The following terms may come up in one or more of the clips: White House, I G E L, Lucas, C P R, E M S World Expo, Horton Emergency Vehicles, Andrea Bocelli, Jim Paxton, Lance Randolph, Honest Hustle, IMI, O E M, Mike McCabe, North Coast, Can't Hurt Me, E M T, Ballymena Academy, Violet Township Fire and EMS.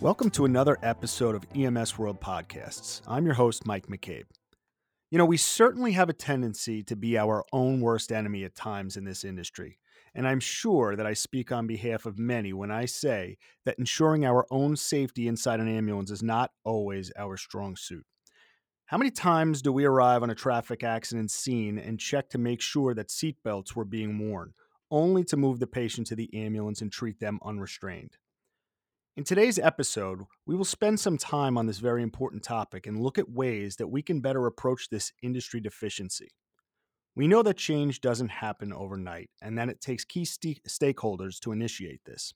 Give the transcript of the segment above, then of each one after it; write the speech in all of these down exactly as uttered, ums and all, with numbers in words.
Welcome to another episode of E M S World Podcasts. I'm your host, Mike McCabe. You know, we certainly have a tendency to be our own worst enemy at times in this industry. And I'm sure that I speak on behalf of many when I say that ensuring our own safety inside an ambulance is not always our strong suit. How many times do we arrive on a traffic accident scene and check to make sure that seatbelts were being worn, only to move the patient to the ambulance and treat them unrestrained? In today's episode, we will spend some time on this very important topic and look at ways that we can better approach this industry deficiency. We know that change doesn't happen overnight and that it takes key st- stakeholders to initiate this.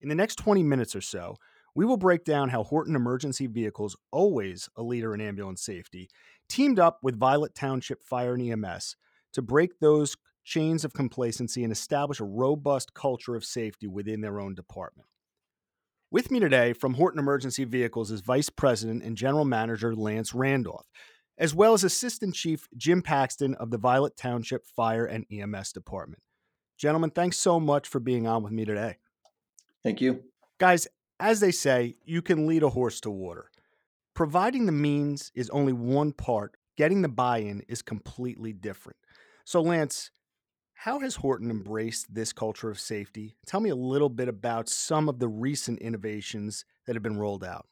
In the next twenty minutes or so, we will break down how Horton Emergency Vehicles, always a leader in ambulance safety, teamed up with Violet Township Fire and E M S to break those chains of complacency and establish a robust culture of safety within their own department. With me today from Horton Emergency Vehicles is Vice President and General Manager Lance Randolph, as well as Assistant Chief Jim Paxton of the Violet Township Fire and E M S Department. Gentlemen, thanks so much for being on with me today. Thank you. Guys, as they say, you can lead a horse to water. Providing the means is only one part. Getting the buy-in is completely different. So, Lance, how has Horton embraced this culture of safety? Tell me a little bit about some of the recent innovations that have been rolled out.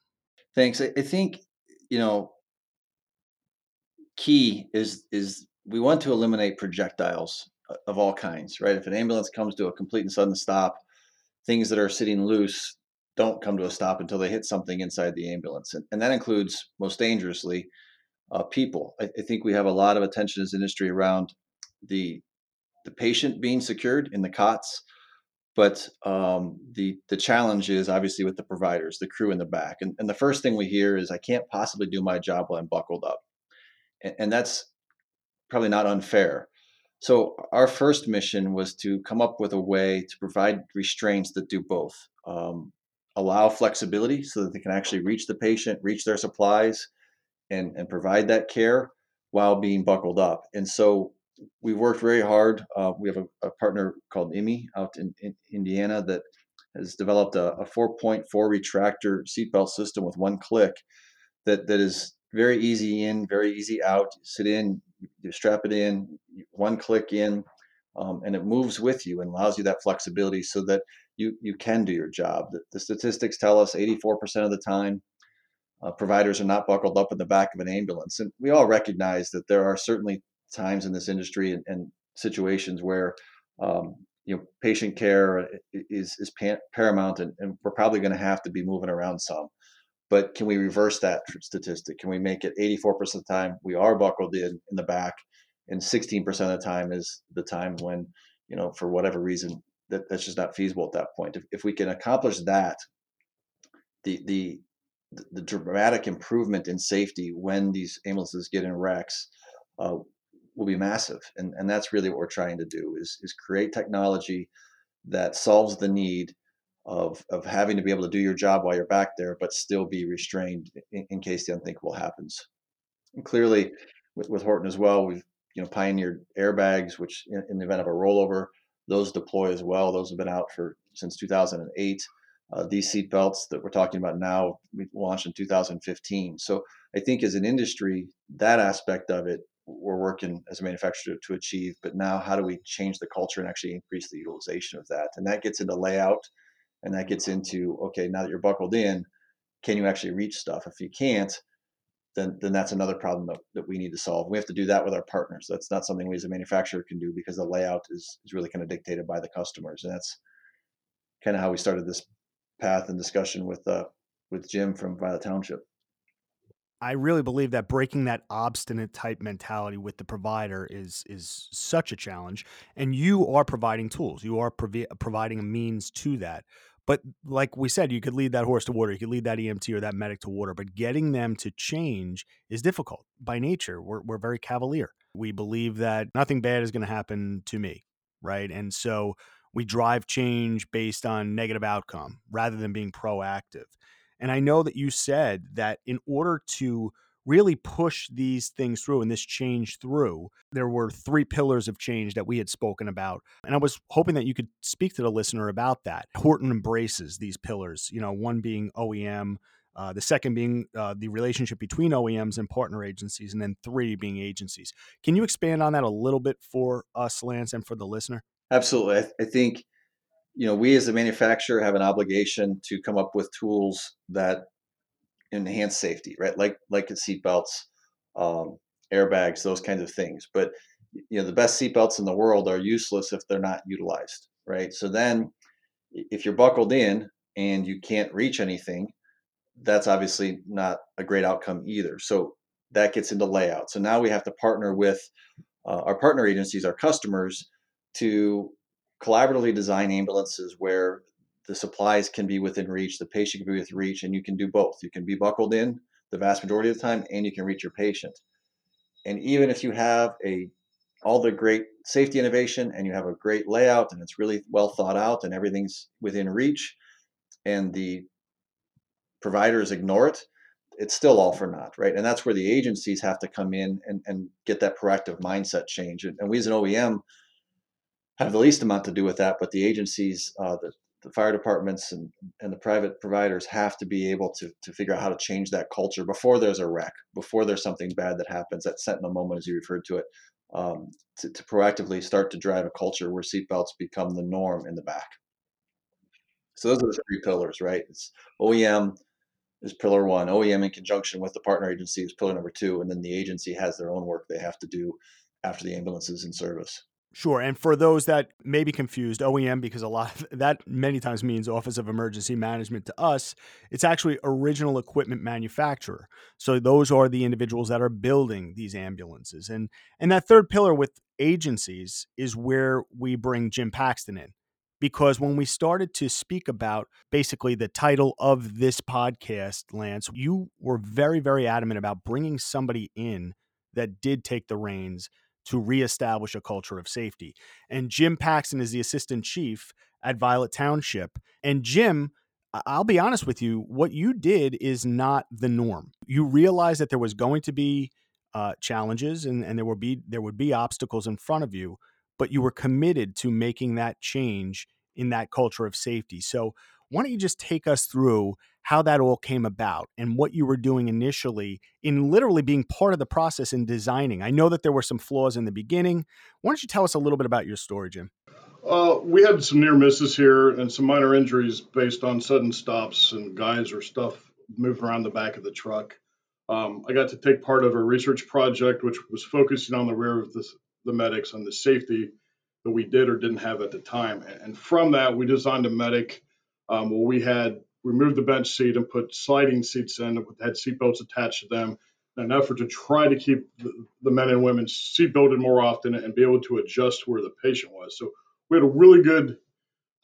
Thanks. I think, you know, key is is we want to eliminate projectiles of all kinds, right? If an ambulance comes to a complete and sudden stop, things that are sitting loose don't come to a stop until they hit something inside the ambulance. And, and that includes, most dangerously, uh, people. I, I think we have a lot of attention as an industry around the the patient being secured in the cots, but um, the the challenge is obviously with the providers, the crew in the back. And, and the first thing we hear is, I can't possibly do my job while I'm buckled up. And, and that's probably not unfair. So our first mission was to come up with a way to provide restraints that do both, um, allow flexibility so that they can actually reach the patient, reach their supplies, and, and provide that care while being buckled up. And so we worked very hard. Uh, we have a, a partner called I M I out in, in Indiana that has developed a, a four point four retractor seatbelt system with one click that, that is very easy in, very easy out. You sit in, you strap it in, one click in, um, and it moves with you and allows you that flexibility so that you, you can do your job. The, the statistics tell us eighty-four percent of the time uh, providers are not buckled up in the back of an ambulance. And we all recognize that there are certainly times in this industry and, and situations where um, you know patient care is is pan- paramount, and, and we're probably going to have to be moving around some. But can we reverse that statistic? Can we make it eighty-four percent of the time we are buckled in in the back, and sixteen percent of the time is the time when, you know, for whatever reason that, that's just not feasible at that point. If, if we can accomplish that, the the the dramatic improvement in safety when these ambulances get in wrecks Uh, will be massive. And, and that's really what we're trying to do is, is create technology that solves the need of, of having to be able to do your job while you're back there, but still be restrained in, in case the unthinkable happens. And clearly with, with Horton as well, we've you know pioneered airbags, which in, in the event of a rollover, those deploy as well. Those have been out for since two thousand eight. Uh, these seat belts that we're talking about now, we launched in two thousand fifteen. So I think as an industry, that aspect of it, we're working as a manufacturer to achieve, but now how do we change the culture and actually increase the utilization of that? And that gets into layout, and that gets into, okay, now that you're buckled in, can you actually reach stuff? If you can't, then then that's another problem that, that we need to solve. We have to do that with our partners. That's not something we as a manufacturer can do because the layout is, is really kind of dictated by the customers. And that's kind of how we started this path and discussion with uh, with Jim from Violet Township. I really believe that breaking that obstinate type mentality with the provider is is such a challenge, and you are providing tools. You are provi- providing a means to that. But like we said, you could lead that horse to water. You could lead that E M T or that medic to water. But getting them to change is difficult by nature. We're we're very cavalier. We believe that nothing bad is going to happen to me, right? And so we drive change based on negative outcome rather than being proactive. And I know that you said that in order to really push these things through and this change through, there were three pillars of change that we had spoken about. And I was hoping that you could speak to the listener about that. Horton embraces these pillars, you know, one being O E M, uh, the second being uh, the relationship between O E Ms and partner agencies, and then three being agencies. Can you expand on that a little bit for us, Lance, and for the listener? Absolutely. I, th- I think, you know, we as a manufacturer have an obligation to come up with tools that enhance safety, right? Like like in seatbelts, um, airbags, those kinds of things. But you know, the best seatbelts in the world are useless if they're not utilized, right? So then, if you're buckled in and you can't reach anything, that's obviously not a great outcome either. So that gets into layout. So now we have to partner with uh, our partner agencies, our customers, to collaboratively design ambulances where the supplies can be within reach, the patient can be within reach, and you can do both. You can be buckled in the vast majority of the time, and you can reach your patient. And even if you have a all the great safety innovation and you have a great layout and it's really well thought out and everything's within reach and the providers ignore it, it's still all for naught, right? And that's where the agencies have to come in and, and get that proactive mindset change. And, and we as an O E M have the least amount to do with that, but the agencies, uh, the the fire departments and, and the private providers have to be able to, to figure out how to change that culture before there's a wreck, before there's something bad that happens, that sentinel moment, as you referred to it, um, to, to proactively start to drive a culture where seatbelts become the norm in the back. So those are the three pillars, right? It's O E M is pillar one, O E M in conjunction with the partner agency is pillar number two, and then the agency has their own work they have to do after the ambulance is in service. Sure. And for those that may be confused, O E M, because a lot of that many times means Office of Emergency Management to us, it's actually original equipment manufacturer. So those are the individuals that are building these ambulances. And and that third pillar with agencies is where we bring Jim Paxton in, because when we started to speak about basically the title of this podcast, Lance, you were very, very adamant about bringing somebody in that did take the reins to reestablish a culture of safety. And Jim Paxton is the assistant chief at Violet Township. And Jim, I'll be honest with you, what you did is not the norm. You realized that there was going to be uh, challenges and, and there would be there would be obstacles in front of you, but you were committed to making that change in that culture of safety. So why don't you just take us through how that all came about and what you were doing initially in literally being part of the process in designing. I know that there were some flaws in the beginning. Why don't you tell us a little bit about your story, Jim? Uh, we had some near misses here and some minor injuries based on sudden stops and guys or stuff moving around the back of the truck. Um, I got to take part of a research project, which was focusing on the rear of the, the medics and the safety that we did or didn't have at the time. And from that, we designed a medic um, where we had removed the bench seat and put sliding seats in that had seatbelts attached to them in an effort to try to keep the men and women seatbelted more often and be able to adjust where the patient was. So we had a really good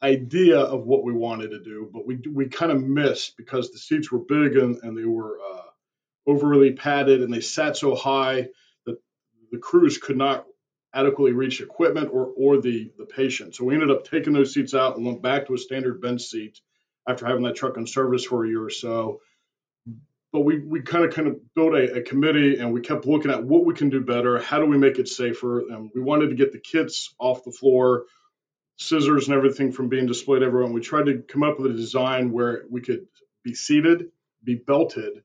idea of what we wanted to do, but we we kind of missed because the seats were big and, and they were uh, overly padded and they sat so high that the crews could not adequately reach equipment or, or the, the patient. So we ended up taking those seats out and went back to a standard bench seat after having that truck in service for a year or so. But we we kind of kind of built a, a committee and we kept looking at what we can do better, how do we make it safer? And we wanted to get the kits off the floor, scissors and everything from being displayed everywhere. And we tried to come up with a design where we could be seated, be belted,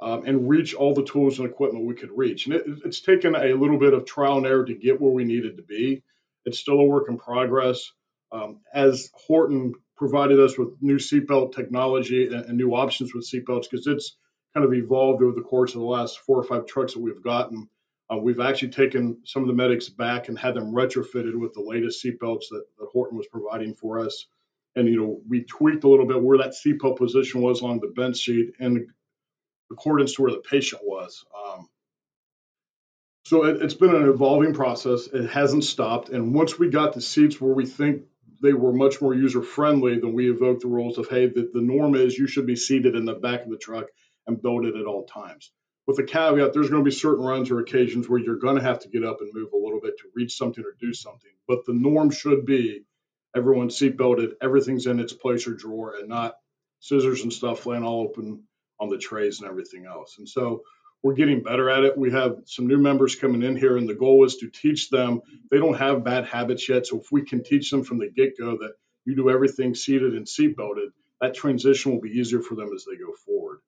um, and reach all the tools and equipment we could reach. And it, it's taken a little bit of trial and error to get where we needed to be. It's still a work in progress. Um, as Horton provided us with new seatbelt technology and, and new options with seatbelts, because it's kind of evolved over the course of the last four or five trucks that we've gotten. Uh, we've actually taken some of the medics back and had them retrofitted with the latest seatbelts that, that Horton was providing for us. And, you know, we tweaked a little bit where that seatbelt position was on the bench seat in accordance to where the patient was. Um, so it, it's been an evolving process. It hasn't stopped. And once we got the seats where we think they were much more user-friendly than we evoke the rules of, hey, the, the norm is you should be seated in the back of the truck and belted at all times. With the caveat, there's going to be certain runs or occasions where you're going to have to get up and move a little bit to reach something or do something. But the norm should be everyone's seatbelted, everything's in its place or drawer, and not scissors and stuff laying all open on the trays and everything else. And so we're getting better at it. We have some new members coming in here, and the goal is to teach them. They don't have bad habits yet, so if we can teach them from the get-go that you do everything seated and seatbelted, that transition will be easier for them as they go forward.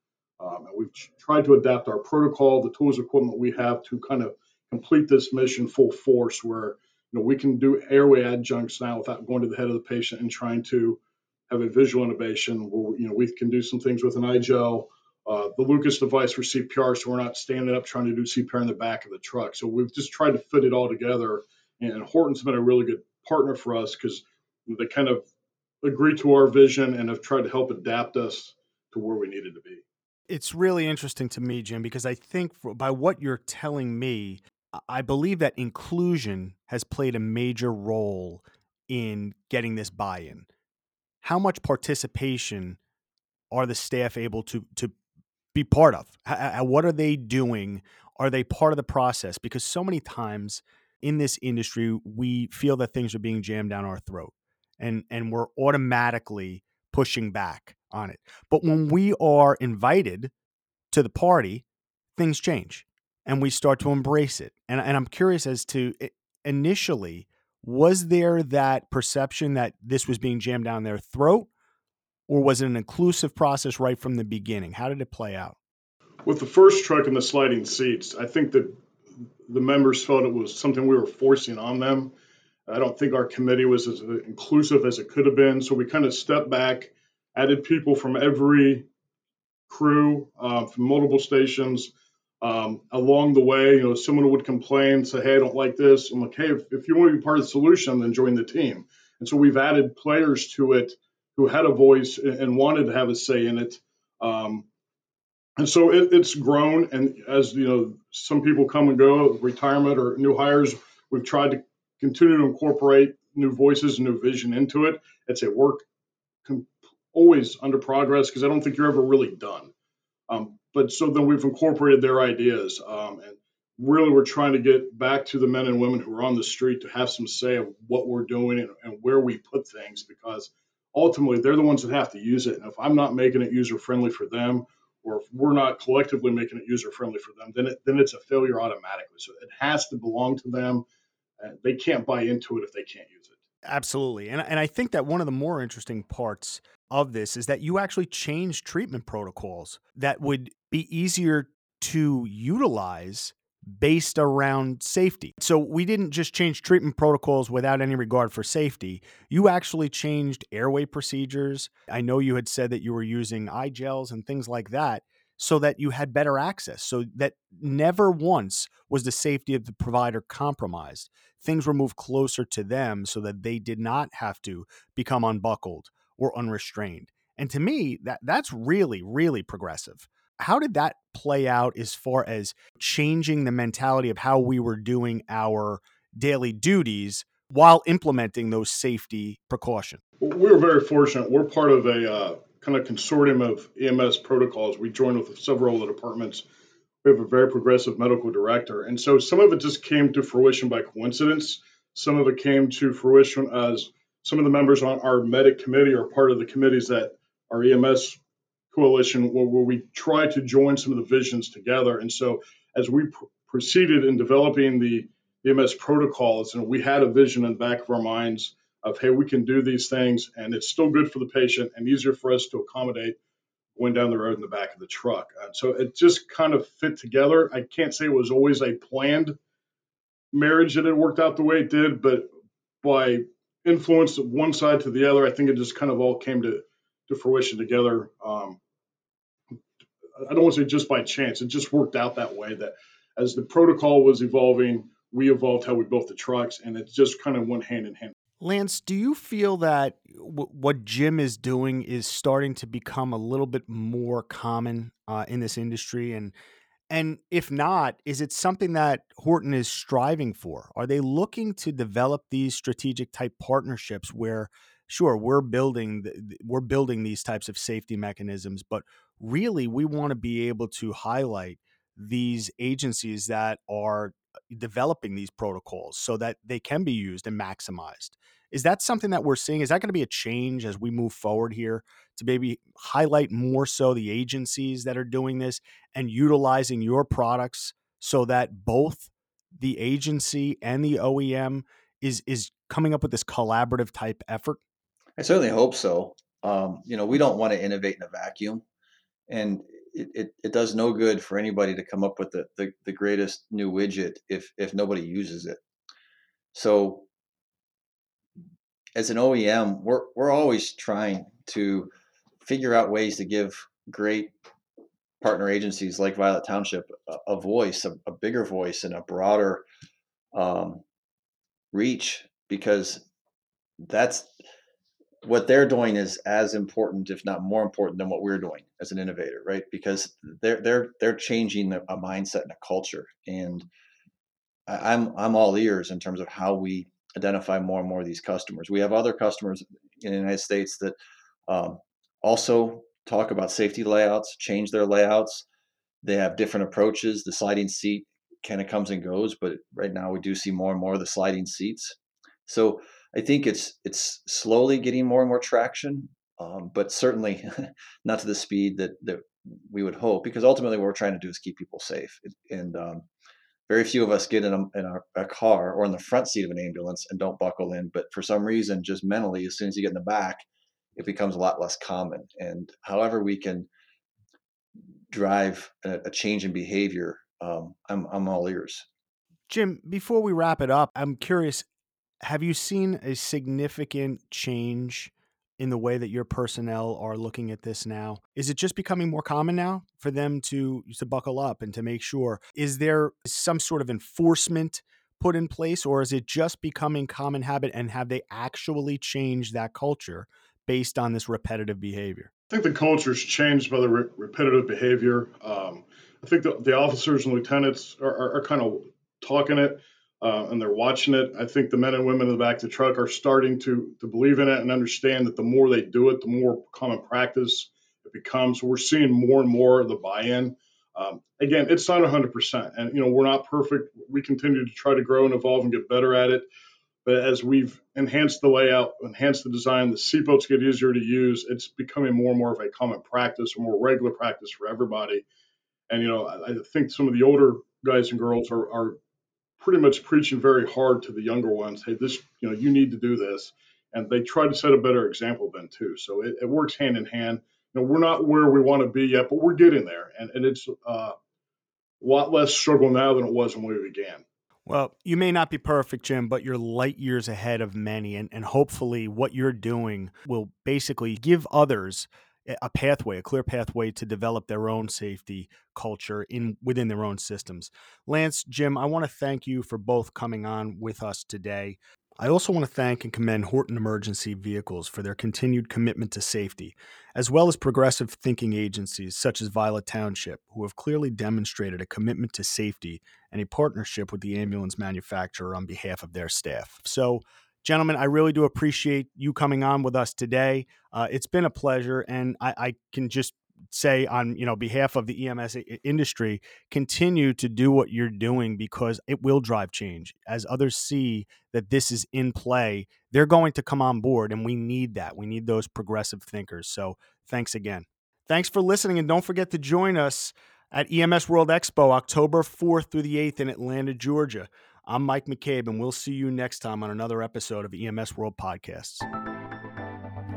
Um, and we've tried to adapt our protocol, the tools, equipment we have to kind of complete this mission full force, where you know we can do airway adjuncts now without going to the head of the patient and trying to have a visual intubation. Where you know we can do some things with an I G E L. Uh, the Lucas device for C P R, so we're not standing up trying to do C P R in the back of the truck. So we've just tried to fit it all together, and Horton's been a really good partner for us because they kind of agree to our vision and have tried to help adapt us to where we needed to be. It's really interesting to me, Jim, because I think for, by what you're telling me, I believe that inclusion has played a major role in getting this buy-in. How much participation are the staff able to to be part of? How, what are they doing? Are they part of the process? Because so many times in this industry, we feel that things are being jammed down our throat, and, and we're automatically pushing back on it. But when we are invited to the party, things change and we start to embrace it. And, and I'm curious as to initially, was there that perception that this was being jammed down their throat? Or was it an inclusive process right from the beginning? How did it play out? With the first truck and the sliding seats, I think that the members felt it was something we were forcing on them. I don't think our committee was as inclusive as it could have been. So we kind of stepped back, added people from every crew, uh, from multiple stations. Um, along the way, you know, someone would complain, say, hey, I don't like this. I'm like, hey, if, if you want to be part of the solution, then join the team. And so we've added players to it who had a voice and wanted to have a say in it. Um, and so it, it's grown. And as you know, some people come and go, retirement or new hires, we've tried to continue to incorporate new voices and new vision into it. It's a work com- always under progress because I don't think you're ever really done. Um, but so then we've incorporated their ideas. Um, and really, we're trying to get back to the men and women who are on the street to have some say of what we're doing and, and where we put things, because ultimately, they're the ones that have to use it. And if I'm not making it user-friendly for them, or if we're not collectively making it user-friendly for them, then it, then it's a failure automatically. So it has to belong to them. Uh, they can't buy into it if they can't use it. Absolutely. And, and I think that one of the more interesting parts of this is that you actually change treatment protocols that would be easier to utilize based around safety. So we didn't just change treatment protocols without any regard for safety. You actually changed airway procedures. I know you had said that you were using I G E Ls and things like that so that you had better access, so that never once was the safety of the provider compromised. Things were moved closer to them so that they did not have to become unbuckled or unrestrained. And to me, that that's really, really progressive. How did that play out as far as changing the mentality of how we were doing our daily duties while implementing those safety precautions? We were very fortunate. We're part of a uh, kind of consortium of E M S protocols. We joined with several of the departments. We have a very progressive medical director. And so some of it just came to fruition by coincidence. Some of it came to fruition as some of the members on our medic committee are part of the committees that our E M S coalition where, where we try to join some of the visions together. And so as we pr- proceeded in developing the E M S protocols, and we had a vision in the back of our minds of, hey, we can do these things, and it's still good for the patient and easier for us to accommodate going down the road in the back of the truck. Uh, so it just kind of fit together. I can't say it was always a planned marriage that it worked out the way it did, but by influence of one side to the other, I think it just kind of all came to, to fruition together. Um, I don't want to say just by chance. It just worked out that way, that as the protocol was evolving, we evolved how we built the trucks, and it just kind of went hand in hand. Lance, do you feel that w- what Jim is doing is starting to become a little bit more common uh, in this industry? And And if not, is it something that Horton is striving for? Are they looking to develop these strategic type partnerships where, sure, we're building we're building these types of safety mechanisms, but really we want to be able to highlight these agencies that are developing these protocols so that they can be used and maximized? Is that something that we're seeing? Is that going to be a change as we move forward here to maybe highlight more so the agencies that are doing this and utilizing your products so that both the agency and the O E M is is coming up with this collaborative type effort? I certainly hope so. Um, you know, we don't want to innovate in a vacuum, and It, it it does no good for anybody to come up with the, the, the greatest new widget if if nobody uses it. So as an O E M, we're we're always trying to figure out ways to give great partner agencies like Violet Township a, a voice, a, a bigger voice, and a broader um, reach, because that's what they're doing is as important, if not more important, than what we're doing as an innovator, right? Because they're they're they're changing a mindset and a culture, and I'm I'm all ears in terms of how we identify more and more of these customers. We have other customers in the United States that um, also talk about safety layouts, change their layouts. They have different approaches. The sliding seat kind of comes and goes, but right now we do see more and more of the sliding seats. So I think it's it's slowly getting more and more traction, um, but certainly not to the speed that, that we would hope, because ultimately what we're trying to do is keep people safe. And um, very few of us get in, a, in our, a car or in the front seat of an ambulance and don't buckle in. But for some reason, just mentally, as soon as you get in the back, it becomes a lot less common. And however we can drive a, a change in behavior, um, I'm, I'm all ears. Jim, before we wrap it up, I'm curious, have you seen a significant change in the way that your personnel are looking at this now? Is it just becoming more common now for them to, to buckle up and to make sure? Is there some sort of enforcement put in place, or is it just becoming common habit, and have they actually changed that culture based on this repetitive behavior? I think the culture's changed by the re- repetitive behavior. Um, I think the, the officers and lieutenants are, are, are kind of talking it. Uh, and they're watching it. I think the men and women in the back of the truck are starting to to believe in it and understand that the more they do it, the more common practice it becomes. We're seeing more and more of the buy-in. Um, again, it's not one hundred percent. And, you know, we're not perfect. We continue to try to grow and evolve and get better at it. But as we've enhanced the layout, enhanced the design, the seatbelts get easier to use. It's becoming more and more of a common practice, a more regular practice for everybody. And, you know, I, I think some of the older guys and girls are are pretty much preaching very hard to the younger ones, hey, this, you know, you need to do this. And they try to set a better example then too. So it, it works hand in hand. You know, we're not where we want to be yet, but we're getting there. And, and it's uh, a lot less struggle now than it was when we began. Well, you may not be perfect, Jim, but you're light years ahead of many. And, and hopefully what you're doing will basically give others a pathway, a clear pathway to develop their own safety culture in within their own systems. Lance, Jim, I want to thank you for both coming on with us today. I also want to thank and commend Horton Emergency Vehicles for their continued commitment to safety, as well as progressive thinking agencies such as Violet Township, who have clearly demonstrated a commitment to safety and a partnership with the ambulance manufacturer on behalf of their staff. So, gentlemen, I really do appreciate you coming on with us today. Uh, it's been a pleasure, and I, I can just say on you know behalf of the E M S industry, continue to do what you're doing, because it will drive change. As others see that this is in play, they're going to come on board, and we need that. We need those progressive thinkers. So thanks again. Thanks for listening, and don't forget to join us at E M S World Expo, October fourth through the eighth in Atlanta, Georgia. I'm Mike McCabe, and we'll see you next time on another episode of E M S World Podcasts.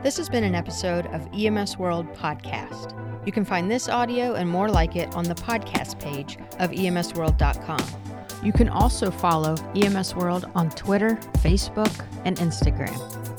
This has been an episode of E M S World Podcast. You can find this audio and more like it on the podcast page of E M S world dot com. You can also follow E M S World on Twitter, Facebook, and Instagram.